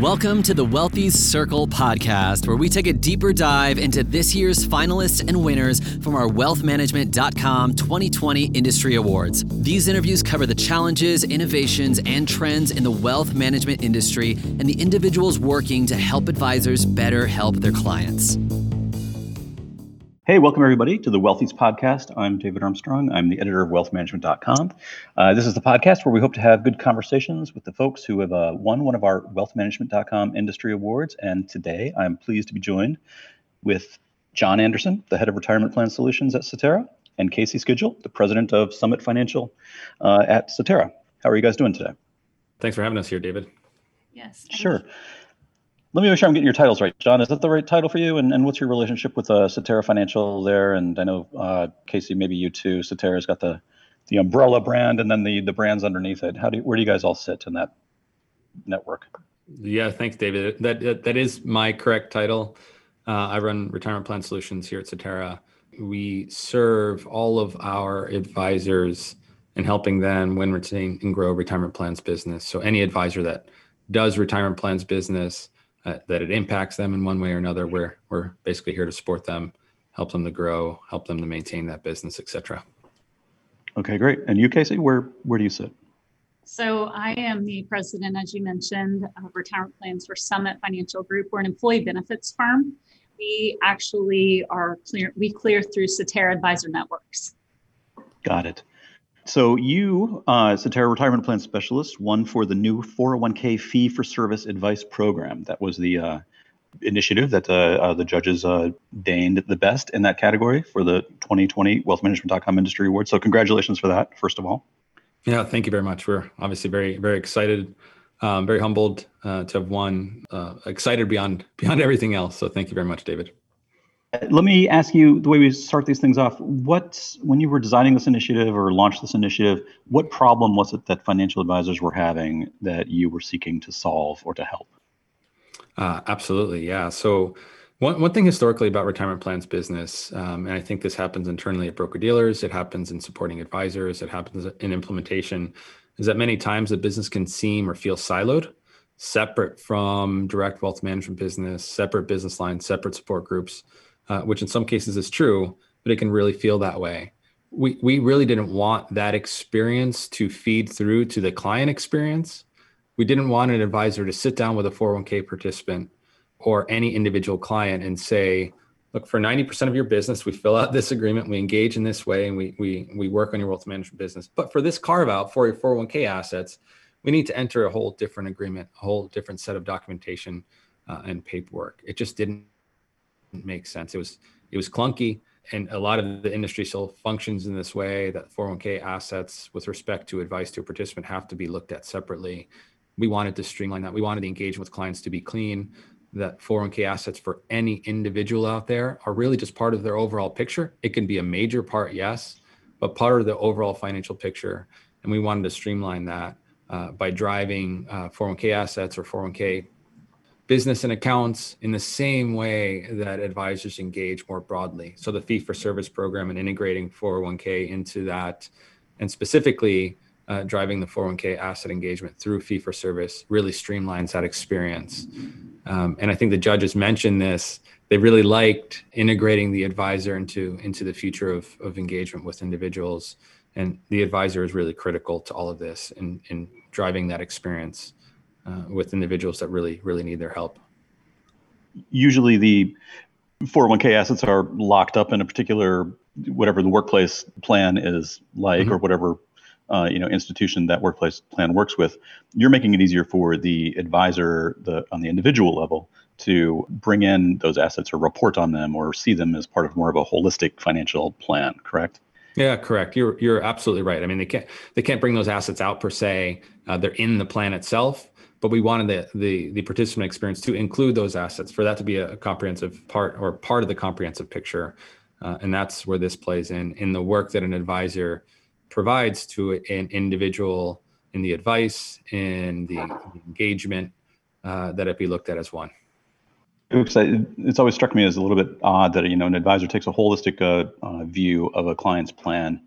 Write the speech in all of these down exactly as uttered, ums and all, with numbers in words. Welcome to the Wealthy Circle podcast, where we take a deeper dive into this year's finalists and winners from our Wealth Management dot com twenty twenty Industry Awards. These interviews cover the challenges, innovations, and trends in the wealth management industry and the individuals working to help advisors better help their clients. Hey, welcome everybody to the Wealthies podcast. I'm David Armstrong. I'm the editor of Wealth Management dot com. Uh, this is the podcast where we hope to have good conversations with the folks who have uh, won one of our Wealth Management dot com industry awards. And today I'm pleased to be joined with John Anderson, the head of retirement plan solutions at Cetera, and Casey Schigel, the president of Summit Financial uh, at Cetera. How are you guys doing today? Thanks for having us here, David. Yes. Sure. You. Let me make sure I'm getting your titles right. John, is that the right title for you? And, and what's your relationship with uh, Cetera Financial there? And I know, uh, Casey, maybe you too. Cetera's got the, the umbrella brand and then the the brands underneath it. How do you, where do you guys all sit in that network? Yeah, thanks, David. That that, that is my correct title. Uh, I run retirement plan solutions here at Cetera. We serve all of our advisors in helping them win, retain, and grow retirement plans business. So any advisor that does retirement plans business, Uh, that it impacts them in one way or another, we're we're basically here to support them, help them to grow, help them to maintain that business, et cetera. Okay, great. And you, Casey, where, where do you sit? So I am the president, as you mentioned, of retirement plans for Summit Financial Group. We're an employee benefits firm. We actually are clear, we clear through Cetera Advisor Networks. Got it. So you, uh, Cetera Retirement Plan Specialist, won for the new four oh one k fee-for-service advice program. That was the uh, initiative that uh, uh, the judges uh, deigned the best in that category for the twenty twenty Wealth Management dot com Industry Award. So congratulations for that, first of all. Yeah, thank you very much. We're obviously very, very excited, um, very humbled uh, to have won, uh, excited beyond beyond everything else. So thank you very much, David. Let me ask you, the way we start these things off, what, when you were designing this initiative or launched this initiative, what problem was it that financial advisors were having that you were seeking to solve or to help? Uh, absolutely, yeah. So one one thing historically about retirement plans business, um, and I think this happens internally at broker-dealers, it happens in supporting advisors, it happens in implementation, is that many times the business can seem or feel siloed, separate from direct wealth management business, separate business lines, separate support groups. Uh, which in some cases is true, but it can really feel that way. We we really didn't want that experience to feed through to the client experience. We didn't want an advisor to sit down with a four oh one k participant or any individual client and say, look, for ninety percent of your business, we fill out this agreement, we engage in this way, and we we we work on your wealth management business. But for this carve out for your four oh one k assets, we need to enter a whole different agreement, a whole different set of documentation uh, and paperwork. It just didn't make sense. It was it was clunky, and a lot of the industry still functions in this way, that four oh one k assets with respect to advice to a participant have to be looked at separately. We wanted to streamline that. We wanted the engagement with clients to be clean, that four oh one k assets for any individual out there are really just part of their overall picture. It can be a major part, yes, but part of the overall financial picture. And we wanted to streamline that uh, by driving uh, four oh one k assets or four oh one k business and accounts in the same way that advisors engage more broadly. So the fee for service program and integrating four oh one k into that, and specifically uh, driving the four oh one k asset engagement through fee for service really streamlines that experience. Um, and I think the judges mentioned this, they really liked integrating the advisor into, into the future of, of engagement with individuals. And the advisor is really critical to all of this in, in driving that experience Uh, with individuals that really, really need their help. Usually the four oh one k assets are locked up in a particular, whatever the workplace plan is like, mm-hmm. or whatever uh, you know institution that workplace plan works with. You're making it easier for the advisor the on the individual level to bring in those assets or report on them or see them as part of more of a holistic financial plan, correct? Yeah, correct. You're you're absolutely right. I mean, they can't they can't bring those assets out per se. Uh, they're in the plan itself, but we wanted the, the the participant experience to include those assets for that to be a comprehensive part or part of the comprehensive picture. Uh, and that's where this plays in, in the work that an advisor provides to an individual in the advice and the engagement uh, that it be looked at as one. It's always struck me as a little bit odd that, you know, an advisor takes a holistic uh, uh, view of a client's plan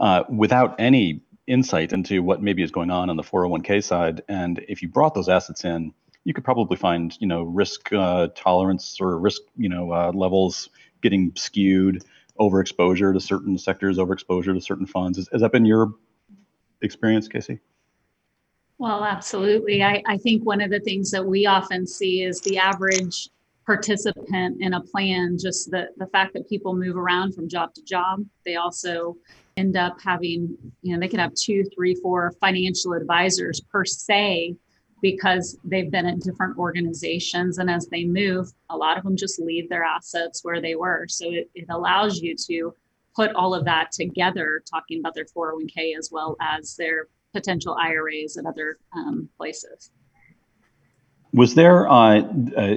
uh, without any insight into what maybe is going on on the four oh one k side. And if you brought those assets in, you could probably find, you know, risk uh, tolerance or risk, you know, uh, levels getting skewed, overexposure to certain sectors, overexposure to certain funds. Has, has that been your experience, Casey? Well, absolutely. I, I think one of the things that we often see is the average participant in a plan, just the, the fact that people move around from job to job. They also end up having, you know, they could have two, three, four financial advisors per se, because they've been at different organizations. And as they move, a lot of them just leave their assets where they were. So it, it allows you to put all of that together, talking about their four oh one k as well as their potential I R As at other um, places. Was there uh, uh,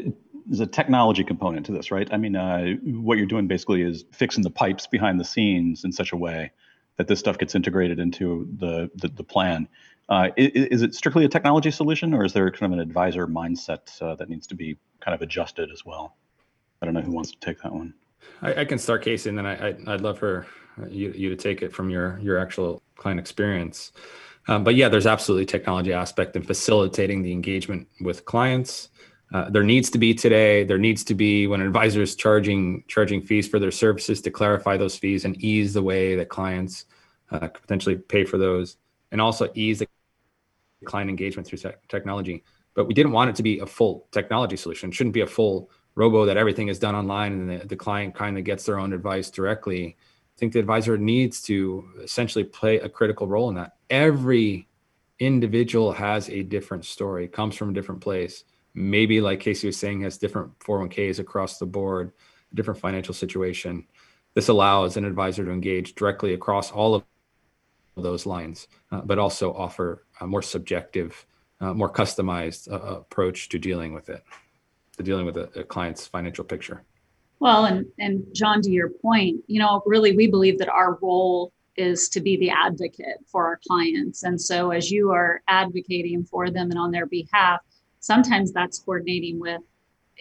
there's a technology component to this, right? I mean, uh, what you're doing basically is fixing the pipes behind the scenes in such a way that this stuff gets integrated into the the, the plan. Uh, is, is it strictly a technology solution, or is there kind of an advisor mindset uh, that needs to be kind of adjusted as well? I don't know who wants to take that one. I, I can start, Casey, and then I, I, I'd love for you, you to take it from your, your actual client experience. Um, but yeah, there's absolutely technology aspect in facilitating the engagement with clients. Uh, there needs to be today, there needs to be when an advisor is charging, charging fees for their services, to clarify those fees and ease the way that clients uh, could potentially pay for those, and also ease the client engagement through te- technology. But we didn't want it to be a full technology solution. It shouldn't be a full robo that everything is done online and the, the client kind of gets their own advice directly. I think the advisor needs to essentially play a critical role in that. Every individual has a different story, comes from a different place. Maybe, like Casey was saying, has different four oh one k's across the board, a different financial situation. This allows an advisor to engage directly across all of those lines, uh, but also offer a more subjective, uh, more customized uh, approach to dealing with it, to dealing with a, a client's financial picture. Well, and, and John, to your point, you know, really, we believe that our role is to be the advocate for our clients. And so as you are advocating for them and on their behalf, sometimes that's coordinating with,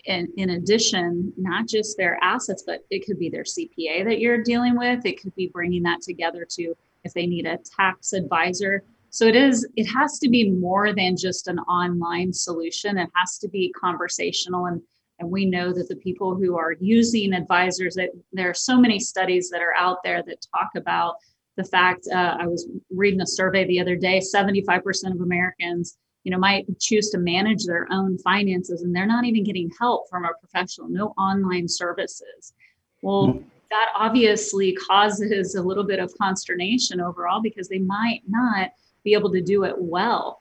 in, in addition, not just their assets, but it could be their C P A that you're dealing with. It could be bringing that together to, if they need a tax advisor. So it is, it has to be more than just an online solution. It has to be conversational. And And we know that the people who are using advisors, that there are so many studies that are out there that talk about the fact, uh, I was reading a survey the other day, seventy-five percent of Americans, you know, might choose to manage their own finances, and they're not even getting help from a professional, no online services. Well, that obviously causes a little bit of consternation overall, because they might not be able to do it well.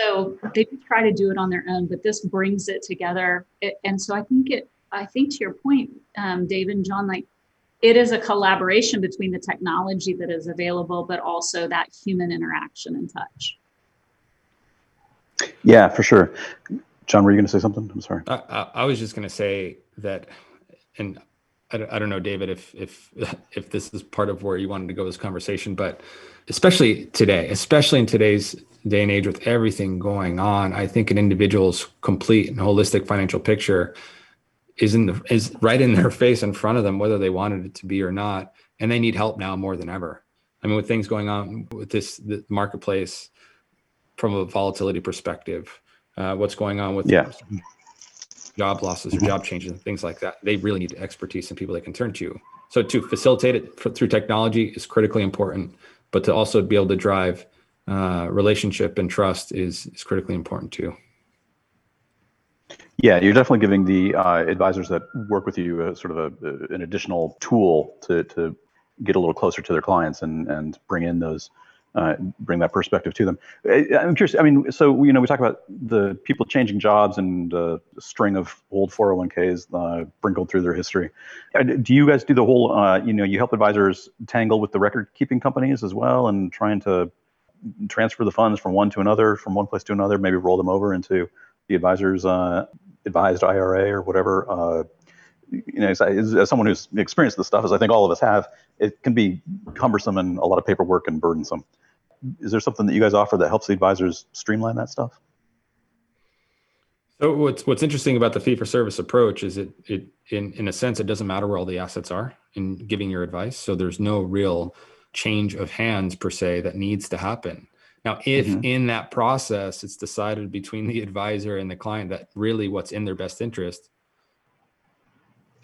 So they try to do it on their own, but this brings it together. It, and so I think it, I think to your point, um, Dave and John, like, it is a collaboration between the technology that is available, but also that human interaction and touch. Yeah, for sure. John, were you going to say something? I'm sorry. I, I, I was just going to say that, and I don't, I don't know, David, if if if this is part of where you wanted to go with this conversation, but especially today, especially in today's day and age with everything going on, I think an individual's complete and holistic financial picture is in the, is right in their face in front of them, whether they wanted it to be or not. And they need help now more than ever. I mean, with things going on with this the marketplace from a volatility perspective, uh, what's going on with yeah. job losses or job changes and things like that, they really need expertise and people they can turn to. So to facilitate it for, through technology is critically important, but to also be able to drive Uh, relationship and trust is is critically important too. Yeah, you're definitely giving the uh, advisors that work with you a, sort of a, a, an additional tool to to get a little closer to their clients and and bring in those uh, bring that perspective to them. I, I'm curious. I mean, so you know, we talk about the people changing jobs and uh, a string of old four oh one k's uh, sprinkled through their history. Do you guys do the whole? Uh, you know, you help advisors tangle with the record keeping companies as well, and trying to transfer the funds from one to another, from one place to another, maybe roll them over into the advisor's uh, advised I R A or whatever. Uh, you know, as, as someone who's experienced this stuff, as I think all of us have, it can be cumbersome and a lot of paperwork and burdensome. Is there something that you guys offer that helps the advisors streamline that stuff? So what's what's interesting about the fee-for-service approach is it it in in a sense, it doesn't matter where all the assets are in giving your advice. So there's no real change of hands per se that needs to happen. Now, if mm-hmm. in that process, it's decided between the advisor and the client that really what's in their best interest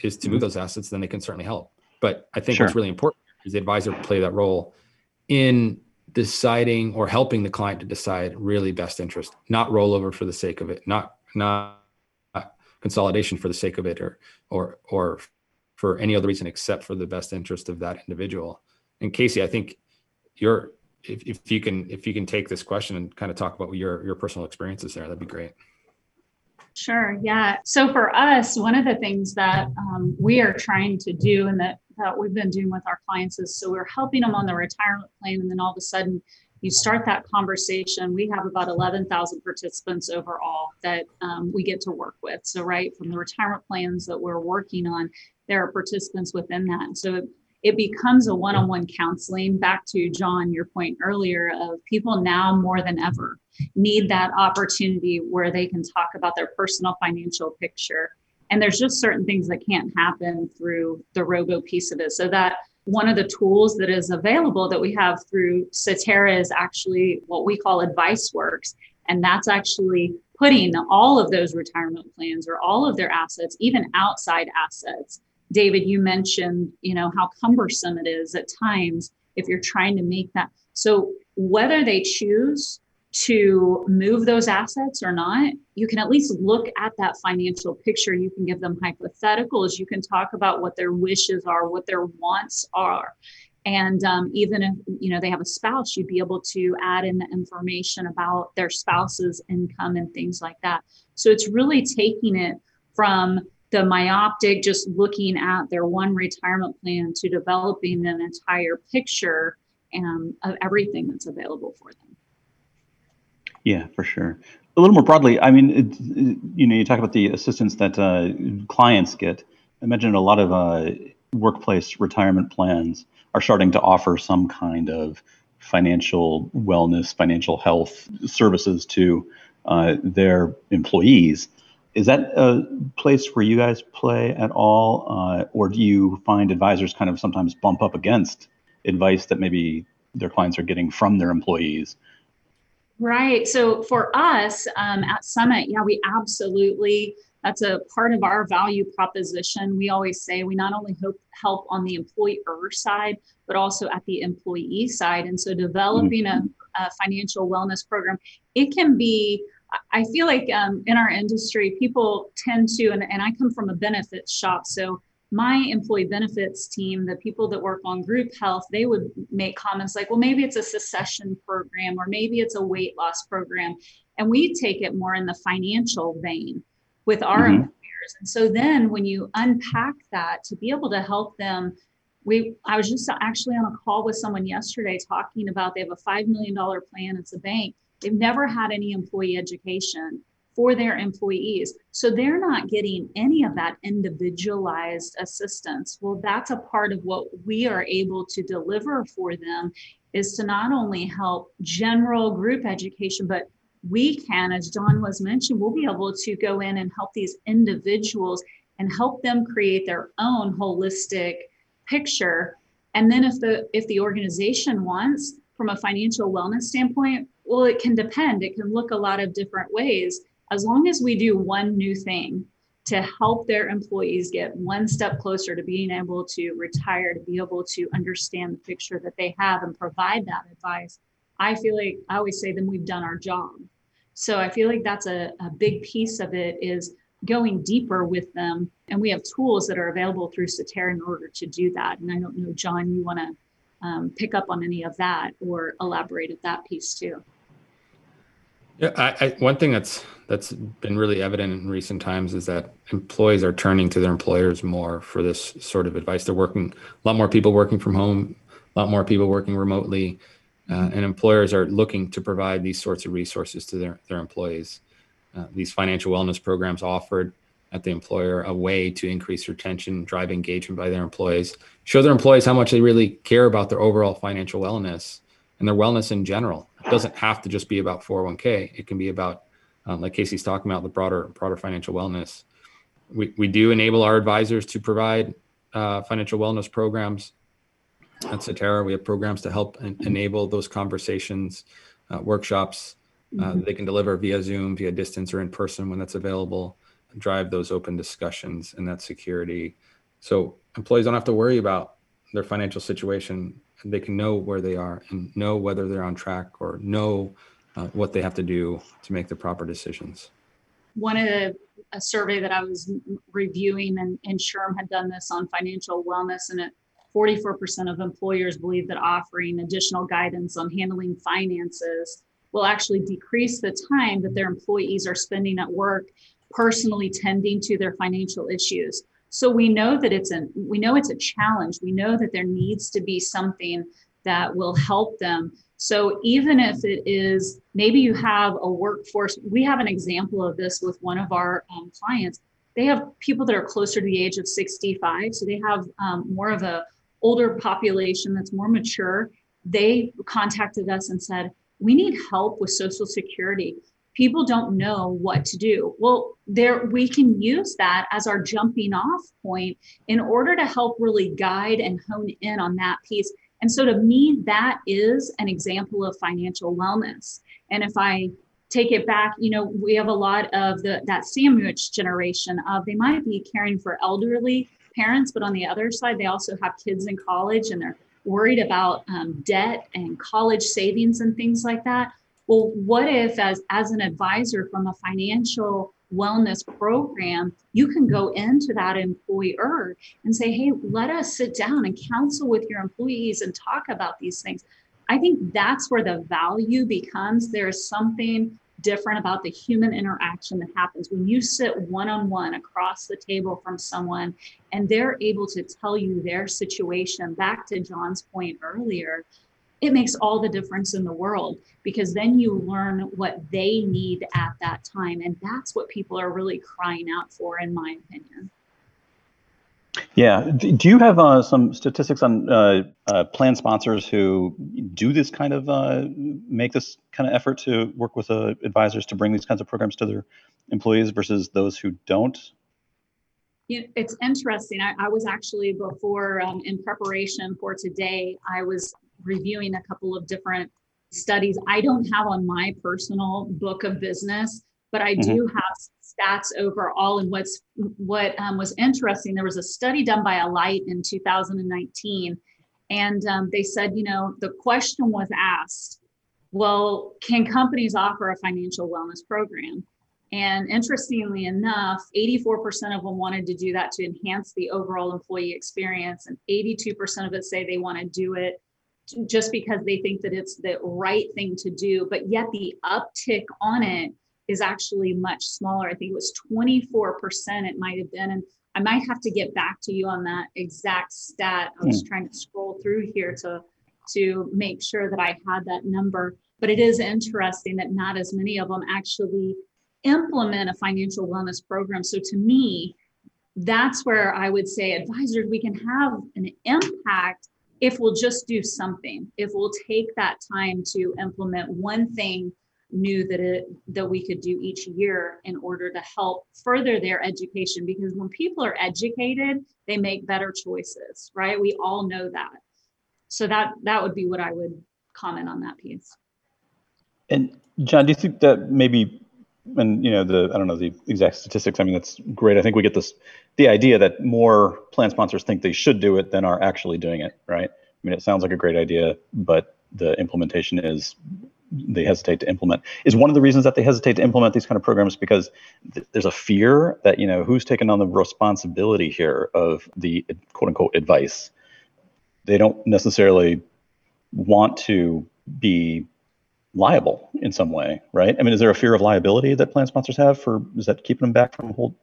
is to mm-hmm. move those assets, then they can certainly help. But I think sure. what's really important is the advisor play that role in deciding or helping the client to decide really best interest, not rollover for the sake of it, not not consolidation for the sake of it, or or or for any other reason except for the best interest of that individual. And Casey, I think you're if, if you can if you can take this question and kind of talk about your your personal experiences there, that'd be great. Sure. Yeah. So for us, one of the things that um, we are trying to do and that, that we've been doing with our clients is, so we're helping them on the retirement plan. And then all of a sudden you start that conversation. We have about eleven thousand participants overall that um, we get to work with. So right from the retirement plans that we're working on, there are participants within that. And so it, it becomes a one-on-one counseling, back to John, your point earlier of people now more than ever need that opportunity where they can talk about their personal financial picture. And there's just certain things that can't happen through the robo piece of it. So that one of the tools that is available that we have through Cetera is actually what we call AdviceWorks. And that's actually putting all of those retirement plans or all of their assets, even outside assets. David, you mentioned, you know, how cumbersome it is at times if you're trying to make that. So whether they choose to move those assets or not, you can at least look at that financial picture. You can give them hypotheticals. You can talk about what their wishes are, what their wants are. And um, even if, you know, they have a spouse, you'd be able to add in the information about their spouse's income and things like that. So it's really taking it from the myopic, just looking at their one retirement plan, to developing an entire picture um, of everything that's available for them. Yeah, for sure. A little more broadly, I mean, it, it, you know, you talk about the assistance that uh, clients get. I imagine a lot of uh, workplace retirement plans are starting to offer some kind of financial wellness, financial health services to uh, their employees. Is that a place where you guys play at all? Uh, or do you find advisors kind of sometimes bump up against advice that maybe their clients are getting from their employees? Right. So for us um, at Summit, yeah, we absolutely, that's a part of our value proposition. We always say we not only hope, help on the employer side, but also at the employee side. And so developing mm-hmm. a, a financial wellness program, it can be, I feel like um, in our industry, people tend to, and, and I come from a benefits shop. So my employee benefits team, the people that work on group health, they would make comments like, well, maybe it's a cessation program, or maybe it's a weight loss program. And we take it more in the financial vein with our mm-hmm. employers. And so then when you unpack that to be able to help them, we I was just actually on a call with someone yesterday talking about, they have a five million dollars plan. It's a bank. They've never had any employee education for their employees. So they're not getting any of that individualized assistance. Well, that's a part of what we are able to deliver for them, is to not only help general group education, but we can, as John was mentioned, we'll be able to go in and help these individuals and help them create their own holistic picture. And then if the if the organization wants, from a financial wellness standpoint, well, it can depend. It can look a lot of different ways. As long as we do one new thing to help their employees get one step closer to being able to retire, to be able to understand the picture that they have and provide that advice, I feel like I always say then we've done our job. So I feel like that's a, a big piece of it, is going deeper with them. And we have tools that are available through Cetera in order to do that. And I don't know, John, you want to Um, pick up on any of that or elaborate at that piece too? Yeah, I, I, one thing that's that's been really evident in recent times is that employees are turning to their employers more for this sort of advice. They're working, a lot more people working from home, a lot more people working remotely, uh, and employers are looking to provide these sorts of resources to their, their employees. Uh, these financial wellness programs offered at the employer a way to increase retention, drive engagement by their employees, show their employees how much they really care about their overall financial wellness and their wellness in general. It doesn't have to just be about four oh one k. It can be about, um, like Casey's talking about, the broader broader financial wellness. We we do enable our advisors to provide uh, financial wellness programs. At Cetera, we have programs to help en- enable those conversations uh, workshops uh, mm-hmm. that they can deliver via Zoom, via distance, or in person when that's available, drive those open discussions and that security. So employees don't have to worry about their financial situation. They can know where they are and know whether they're on track or know uh, what they have to do to make the proper decisions. One of the a survey that I was reviewing, and, and S H R M had done this on financial wellness, and it, forty-four percent of employers believe that offering additional guidance on handling finances will actually decrease the time that their employees are spending at work personally tending to their financial issues. So we know that it's an, we know it's a challenge. We know that there needs to be something that will help them. So even if it is, maybe you have a workforce, we have an example of this with one of our um, clients. They have people that are closer to the age of sixty-five. So they have um, more of a older population that's more mature. They contacted us and said, we need help with Social Security. People don't know what to do. Well, there we can use that as our jumping off point in order to help really guide and hone in on that piece. And so to me, that is an example of financial wellness. And if I take it back, you know, we have a lot of the that sandwich generation of they might be caring for elderly parents, but on the other side, they also have kids in college and they're worried about um, debt and college savings and things like that. Well, what if as, as an advisor from a financial wellness program, you can go into that employer and say, hey, let us sit down and counsel with your employees and talk about these things. I think that's where the value becomes. There is something different about the human interaction that happens when you sit one-on-one across the table from someone and they're able to tell you their situation. Back to John's point earlier, it makes all the difference in the world, because then you learn what they need at that time. And that's what people are really crying out for, in my opinion. Yeah. Do you have uh, some statistics on uh, uh, plan sponsors who do this kind of, uh, make this kind of effort to work with uh, advisors to bring these kinds of programs to their employees versus those who don't? It's interesting. I, I was actually before, um, in preparation for today, I was reviewing a couple of different studies. I don't have on my personal book of business, but I mm-hmm. do have stats overall. And what's what um, was interesting, there was a study done by Alight in two thousand nineteen. And um, they said, you know, the question was asked, well, can companies offer a financial wellness program? And interestingly enough, eighty-four percent of them wanted to do that to enhance the overall employee experience. And eighty-two percent of it say they want to do it just because they think that it's the right thing to do, but yet the uptick on it is actually much smaller. I think it was twenty-four percent it might have been, and I might have to get back to you on that exact stat. I was trying to scroll through here to, to make sure that I had that number, but it is interesting that not as many of them actually implement a financial wellness program. So to me, that's where I would say advisors, we can have an impact if we'll just do something, if we'll take that time to implement one thing new that it, that we could do each year in order to help further their education. Because when people are educated, they make better choices, right? We all know that. So that that would be what I would comment on that piece. And John, do you think that maybe, and you know, the I don't know the exact statistics. I mean, that's great. I think we get this, the idea that more plan sponsors think they should do it than are actually doing it, right? I mean, it sounds like a great idea, but the implementation is they hesitate to implement. Is one of the reasons that they hesitate to implement these kind of programs because th- there's a fear that, you know, who's taking on the responsibility here of the quote unquote advice? They don't necessarily want to be liable in some way, right? I mean, is there a fear of liability that plan sponsors have for, is that keeping them back from hold,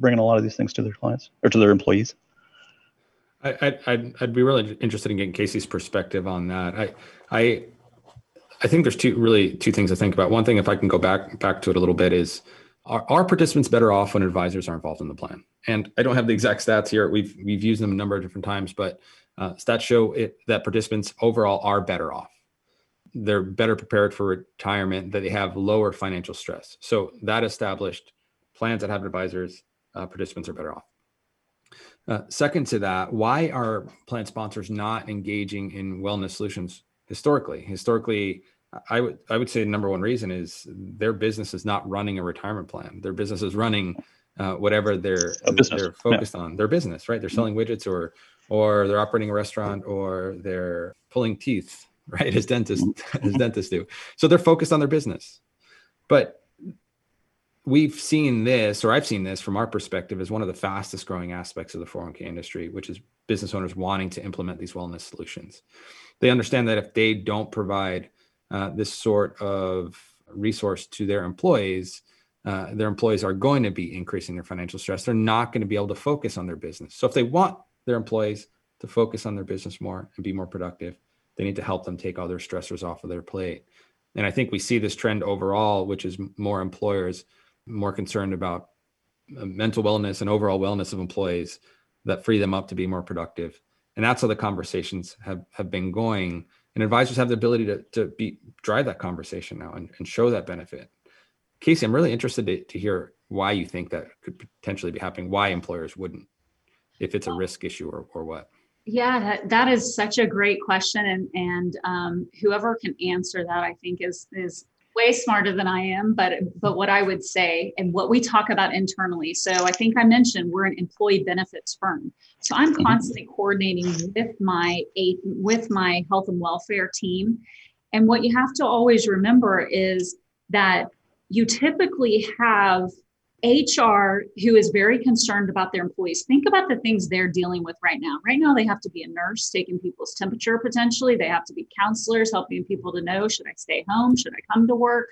bringing a lot of these things to their clients or to their employees? I, I'd, I'd be really interested in getting Casey's perspective on that. I, I, I think there's two really two things to think about. One thing, if I can go back back to it a little bit, is are, are participants better off when advisors are involved in the plan? And I don't have the exact stats here. We've we've used them a number of different times, but uh, stats show it, that participants overall are better off. They're better prepared for retirement, that they have lower financial stress. So that established, plans that have advisors, uh, participants are better off. Uh, second to that, why are plan sponsors not engaging in wellness solutions historically? Historically, I would I would say the number one reason is their business is not running a retirement plan. Their business is running uh, whatever they're they're focused yeah. on. Their business, right? They're selling widgets, or or they're operating a restaurant, or they're pulling teeth, right? As dentists as dentists do. So they're focused on their business. But we've seen this, or I've seen this from our perspective, as one of the fastest growing aspects of the four oh one k industry, which is business owners wanting to implement these wellness solutions. They understand that if they don't provide uh, this sort of resource to their employees, uh, their employees are going to be increasing their financial stress. They're not going to be able to focus on their business. So if they want their employees to focus on their business more and be more productive, they need to help them take all their stressors off of their plate. And I think we see this trend overall, which is more employers more concerned about mental wellness and overall wellness of employees that free them up to be more productive. And that's how the conversations have, have been going. And advisors have the ability to, to be drive that conversation now and, and show that benefit. Casey, I'm really interested to, to hear why you think that could potentially be happening, why employers wouldn't, if it's a risk issue or, or what. Yeah, that, that is such a great question. And, and um, whoever can answer that, I think is, is way smarter than I am, but but what I would say and what we talk about internally. So I think I mentioned we're an employee benefits firm. So I'm constantly coordinating with my with my health and welfare team. And what you have to always remember is that you typically have H R who is very concerned about their employees. Think about the things they're dealing with right now. Right now, they have to be a nurse taking people's temperature potentially. They have to be counselors helping people to know, should I stay home? Should I come to work?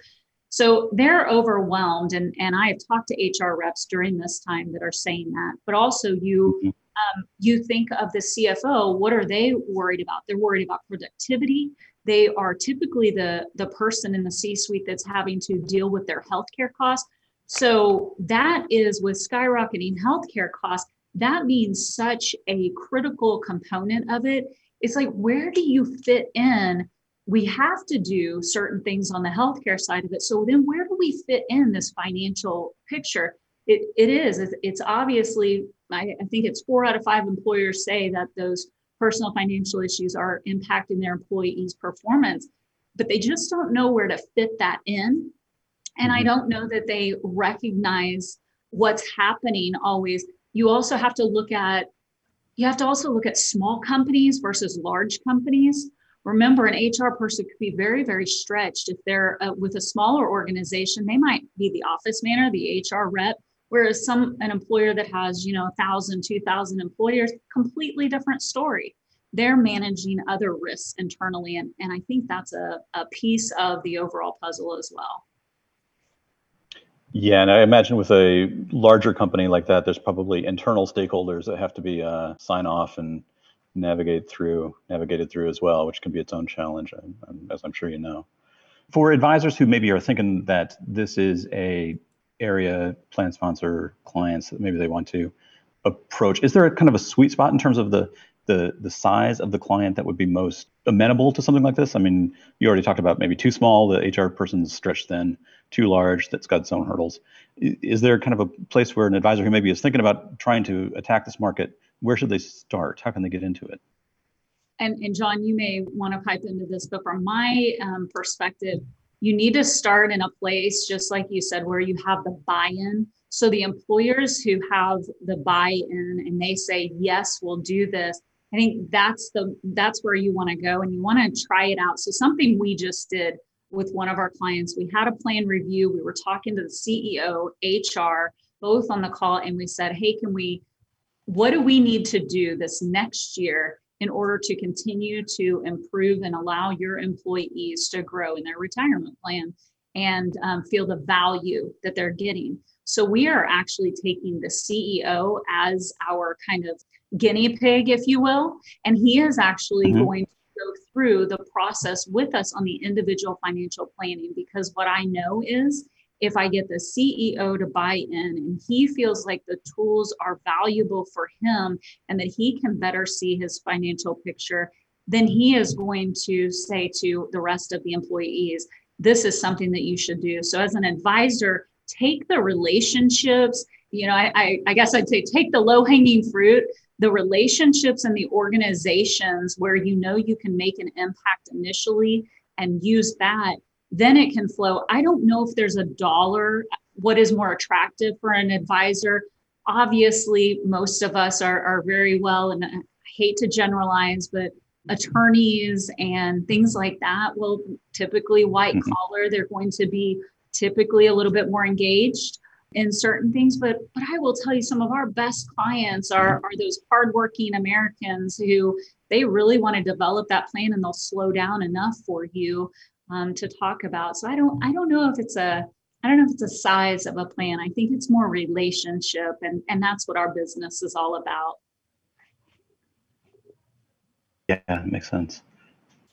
So they're overwhelmed. And, and I have talked to H R reps during this time that are saying that. But also you, um, you think of the C F O, what are they worried about? They're worried about productivity. They are typically the, the person in the C-suite that's having to deal with their healthcare costs. So that is, with skyrocketing healthcare costs, that means such a critical component of it. It's like, where do you fit in? We have to do certain things on the healthcare side of it. So then where do we fit in this financial picture? It, it is, it's obviously, I, I think it's four out of five employers say that those personal financial issues are impacting their employees' performance, but they just don't know where to fit that in. And I don't know that they recognize what's happening always. You also have to look at, you have to also look at small companies versus large companies. Remember, an H R person could be very, very stretched. If they're uh, with a smaller organization, they might be the office manager, the H R rep, whereas some an employer that has, you know, one thousand, two thousand employers, completely different story. They're managing other risks internally. And, and I think that's a, a piece of the overall puzzle as well. Yeah, and I imagine with a larger company like that, there's probably internal stakeholders that have to be uh, sign off and navigate through, navigated through as well, which can be its own challenge, as I'm sure you know. For advisors who maybe are thinking that this is a area plan sponsor clients that maybe they want to approach, is there a kind of a sweet spot in terms of the the the size of the client that would be most amenable to something like this? I mean, you already talked about maybe too small, the H R person's stretched thin, too large, that's got its own hurdles. Is there kind of a place where an advisor who maybe is thinking about trying to attack this market, where should they start? How can they get into it? And, and John, you may want to pipe into this, but from my um, perspective, you need to start in a place, just like you said, where you have the buy-in. So the employers who have the buy-in and they say, yes, we'll do this, I think that's the that's where you want to go, and you want to try it out. So something we just did with one of our clients, we had a plan review. We were talking to the C E O, H R, both on the call, and we said, hey, can we, what do we need to do this next year in order to continue to improve and allow your employees to grow in their retirement plan and um, feel the value that they're getting? So we are actually taking the C E O as our kind of guinea pig, if you will, and he is actually mm-hmm. going to go through the process with us on the individual financial planning, because what I know is if I get the C E O to buy in and he feels like the tools are valuable for him and that he can better see his financial picture, then he is going to say to the rest of the employees, this is something that you should do. So as an advisor, take the relationships, you know, I, I, I guess I'd say take the low-hanging fruit, the relationships and the organizations where you know you can make an impact initially, and use that, then it can flow. I don't know if there's a dollar, what is more attractive for an advisor. Obviously, most of us are, are very well, and I hate to generalize, but attorneys and things like that will typically white mm-hmm. collar. They're going to be typically a little bit more engaged in certain things. But but I will tell you, some of our best clients are, are those hardworking Americans who they really want to develop that plan, and they'll slow down enough for you um, to talk about. So I don't I don't know if it's a I don't know if it's a size of a plan. I think it's more relationship, and, and that's what our business is all about. Yeah, that makes sense.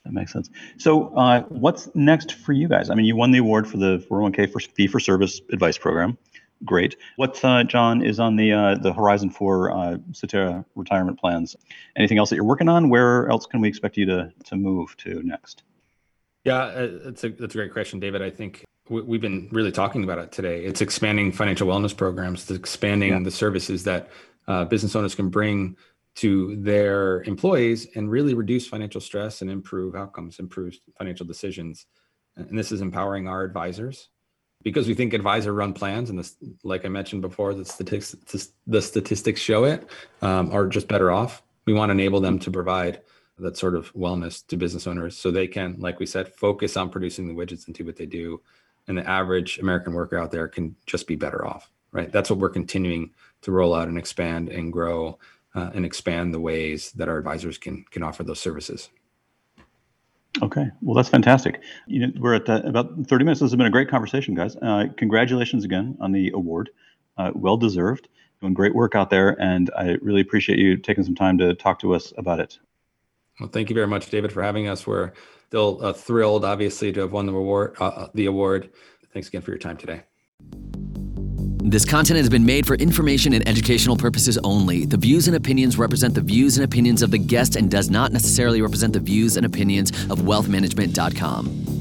That makes sense. So uh, what's next for you guys? I mean, you won the award for the four oh one k for fee for service advice program. Great. What, uh, John, is on the uh, the horizon for uh, Cetera retirement plans? Anything else that you're working on? Where else can we expect you to to move to next? Yeah, it's a that's a great question, David. I think we, we've been really talking about it today. It's expanding financial wellness programs, it's expanding yeah. the services that uh, business owners can bring to their employees and really reduce financial stress and improve outcomes, improve financial decisions. And this is empowering our advisors, because we think advisor-run plans, and this, like I mentioned before, the statistics the statistics show it, um, are just better off. We want to enable them to provide that sort of wellness to business owners, so they can, like we said, focus on producing the widgets and do what they do. And the average American worker out there can just be better off, right? That's what we're continuing to roll out and expand and grow, uh, and expand the ways that our advisors can can offer those services. Okay. Well, that's fantastic. You know, we're at the, about thirty minutes. This has been a great conversation, guys. Uh, congratulations again on the award. Uh, well deserved. Doing great work out there. And I really appreciate you taking some time to talk to us about it. Well, thank you very much, David, for having us. We're still uh, thrilled, obviously, to have won the award. Uh, the award. Thanks again for your time today. This content has been made for information and educational purposes only. The views and opinions represent the views and opinions of the guest and does not necessarily represent the views and opinions of Wealth Management dot com.